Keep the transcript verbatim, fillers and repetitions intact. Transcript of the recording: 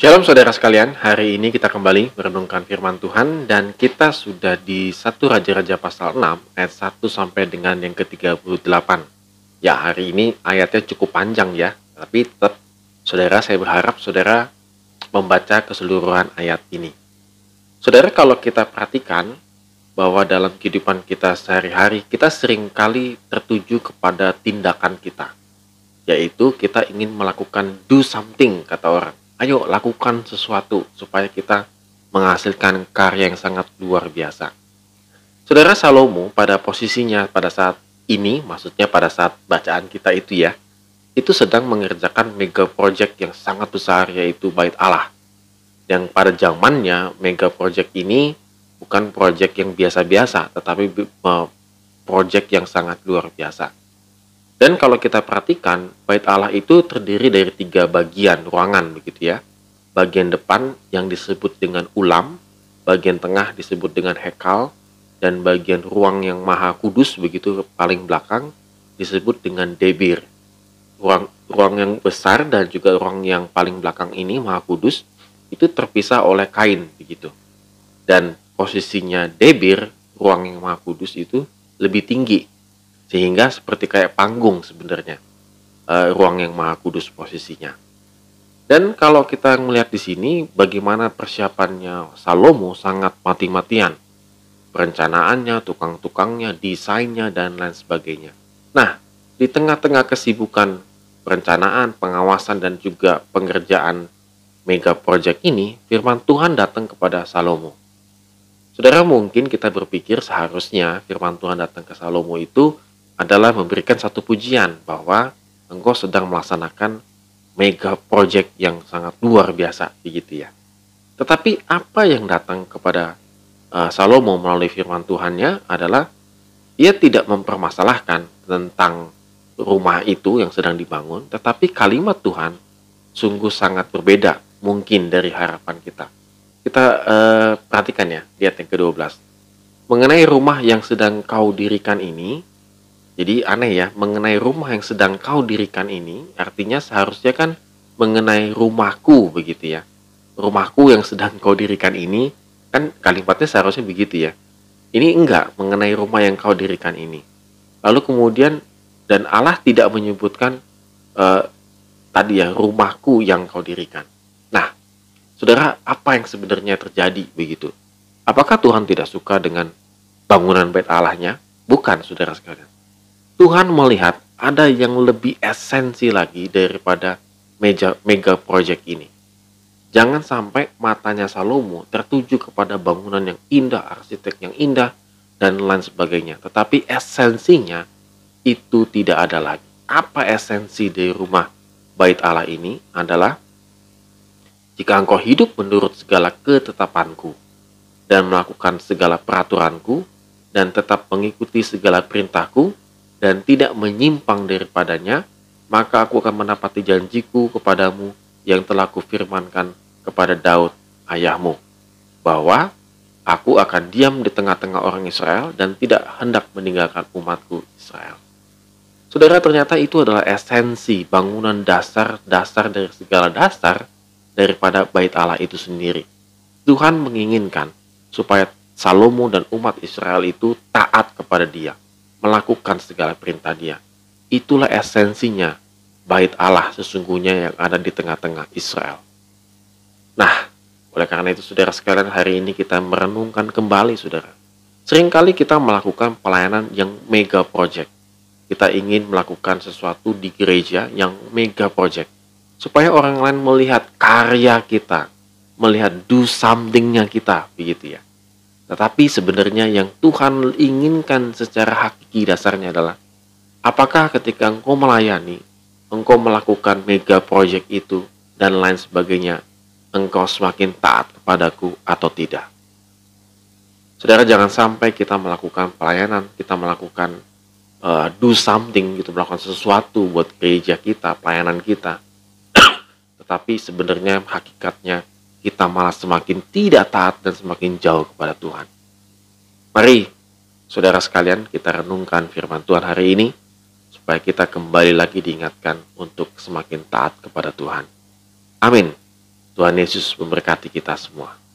Shalom saudara sekalian, hari ini kita kembali merenungkan firman Tuhan dan kita sudah di satu Raja-Raja pasal enam ayat satu sampai dengan yang ke tiga puluh delapan. Ya, hari ini ayatnya cukup panjang ya, tapi tetap saudara saya berharap saudara membaca keseluruhan ayat ini. Saudara, kalau kita perhatikan bahwa dalam kehidupan kita sehari-hari kita seringkali tertuju kepada tindakan kita, yaitu kita ingin melakukan do something kata orang. Ayo lakukan sesuatu supaya kita menghasilkan karya yang sangat luar biasa. Saudara, Salomo pada posisinya pada saat ini, maksudnya pada saat bacaan kita itu ya, itu sedang mengerjakan mega project yang sangat besar yaitu Bait Allah. Yang pada zamannya mega project ini bukan project yang biasa-biasa, tetapi project yang sangat luar biasa. Dan kalau kita perhatikan, Bait Allah itu terdiri dari tiga bagian ruangan begitu ya. Bagian depan yang disebut dengan ulam, bagian tengah disebut dengan hekal, dan bagian ruang yang maha kudus begitu paling belakang disebut dengan debir. Ruang, ruang yang besar dan juga ruang yang paling belakang ini maha kudus itu terpisah oleh kain begitu. Dan posisinya debir, ruang yang maha kudus itu lebih tinggi. Sehingga seperti kayak panggung sebenarnya, e, ruang yang maha kudus posisinya. Dan kalau kita melihat di sini bagaimana persiapannya Salomo sangat mati-matian. Perencanaannya, tukang-tukangnya, desainnya, dan lain sebagainya. Nah, di tengah-tengah kesibukan perencanaan, pengawasan, dan juga pengerjaan mega project ini, firman Tuhan datang kepada Salomo. Saudara, mungkin kita berpikir seharusnya firman Tuhan datang ke Salomo itu adalah memberikan satu pujian bahwa engkau sedang melaksanakan mega project yang sangat luar biasa begitu ya. Tetapi apa yang datang kepada uh, Salomo melalui firman Tuhannya adalah ia tidak mempermasalahkan tentang rumah itu yang sedang dibangun, tetapi kalimat Tuhan sungguh sangat berbeda mungkin dari harapan kita. Kita uh, perhatikan ya, lihat yang ke dua belas. Mengenai rumah yang sedang kau dirikan ini. Jadi aneh ya, mengenai rumah yang sedang kau dirikan ini, artinya seharusnya kan mengenai rumahku begitu ya. Rumahku yang sedang kau dirikan ini, kan kalimatnya seharusnya begitu ya. Ini enggak, mengenai rumah yang kau dirikan ini. Lalu kemudian, dan Allah tidak menyebutkan eh, tadi ya, rumahku yang kau dirikan. Nah, saudara, apa yang sebenarnya terjadi begitu? Apakah Tuhan tidak suka dengan bangunan Bait Allahnya? Bukan, saudara sekalian. Tuhan melihat ada yang lebih esensi lagi daripada mega, mega project ini. Jangan sampai matanya Salomo tertuju kepada bangunan yang indah, arsitek yang indah, dan lain sebagainya. Tetapi esensinya itu tidak ada lagi. Apa esensi dari rumah Bait Allah ini adalah jika engkau hidup menurut segala ketetapanku dan melakukan segala peraturanku dan tetap mengikuti segala perintahku, dan tidak menyimpang daripadanya, maka aku akan menepati janjiku kepadamu yang telah kufirmankan kepada Daud ayahmu, bahwa aku akan diam di tengah-tengah orang Israel dan tidak hendak meninggalkan umatku Israel. Saudara, ternyata itu adalah esensi bangunan dasar-dasar dari segala dasar daripada Bait Allah itu sendiri. Tuhan menginginkan supaya Salomo dan umat Israel itu taat kepada Dia, melakukan segala perintah Dia. Itulah esensinya Bait Allah sesungguhnya yang ada di tengah-tengah Israel. Nah, oleh karena itu saudara sekalian, hari ini kita merenungkan kembali saudara. Seringkali kita melakukan pelayanan yang mega project. Kita ingin melakukan sesuatu di gereja yang mega project, supaya orang lain melihat karya kita, melihat do something-nya kita, begitu ya. Tetapi sebenarnya yang Tuhan inginkan secara hakiki dasarnya adalah apakah ketika engkau melayani, engkau melakukan mega project itu dan lain sebagainya, engkau semakin taat kepadaku atau tidak. Saudara, jangan sampai kita melakukan pelayanan, kita melakukan uh, do something gitu, melakukan sesuatu buat gereja kita, pelayanan kita. Tetapi sebenarnya hakikatnya kita malah semakin tidak taat dan semakin jauh kepada Tuhan. Mari, saudara sekalian, kita renungkan firman Tuhan hari ini, supaya kita kembali lagi diingatkan untuk semakin taat kepada Tuhan. Amin. Tuhan Yesus memberkati kita semua.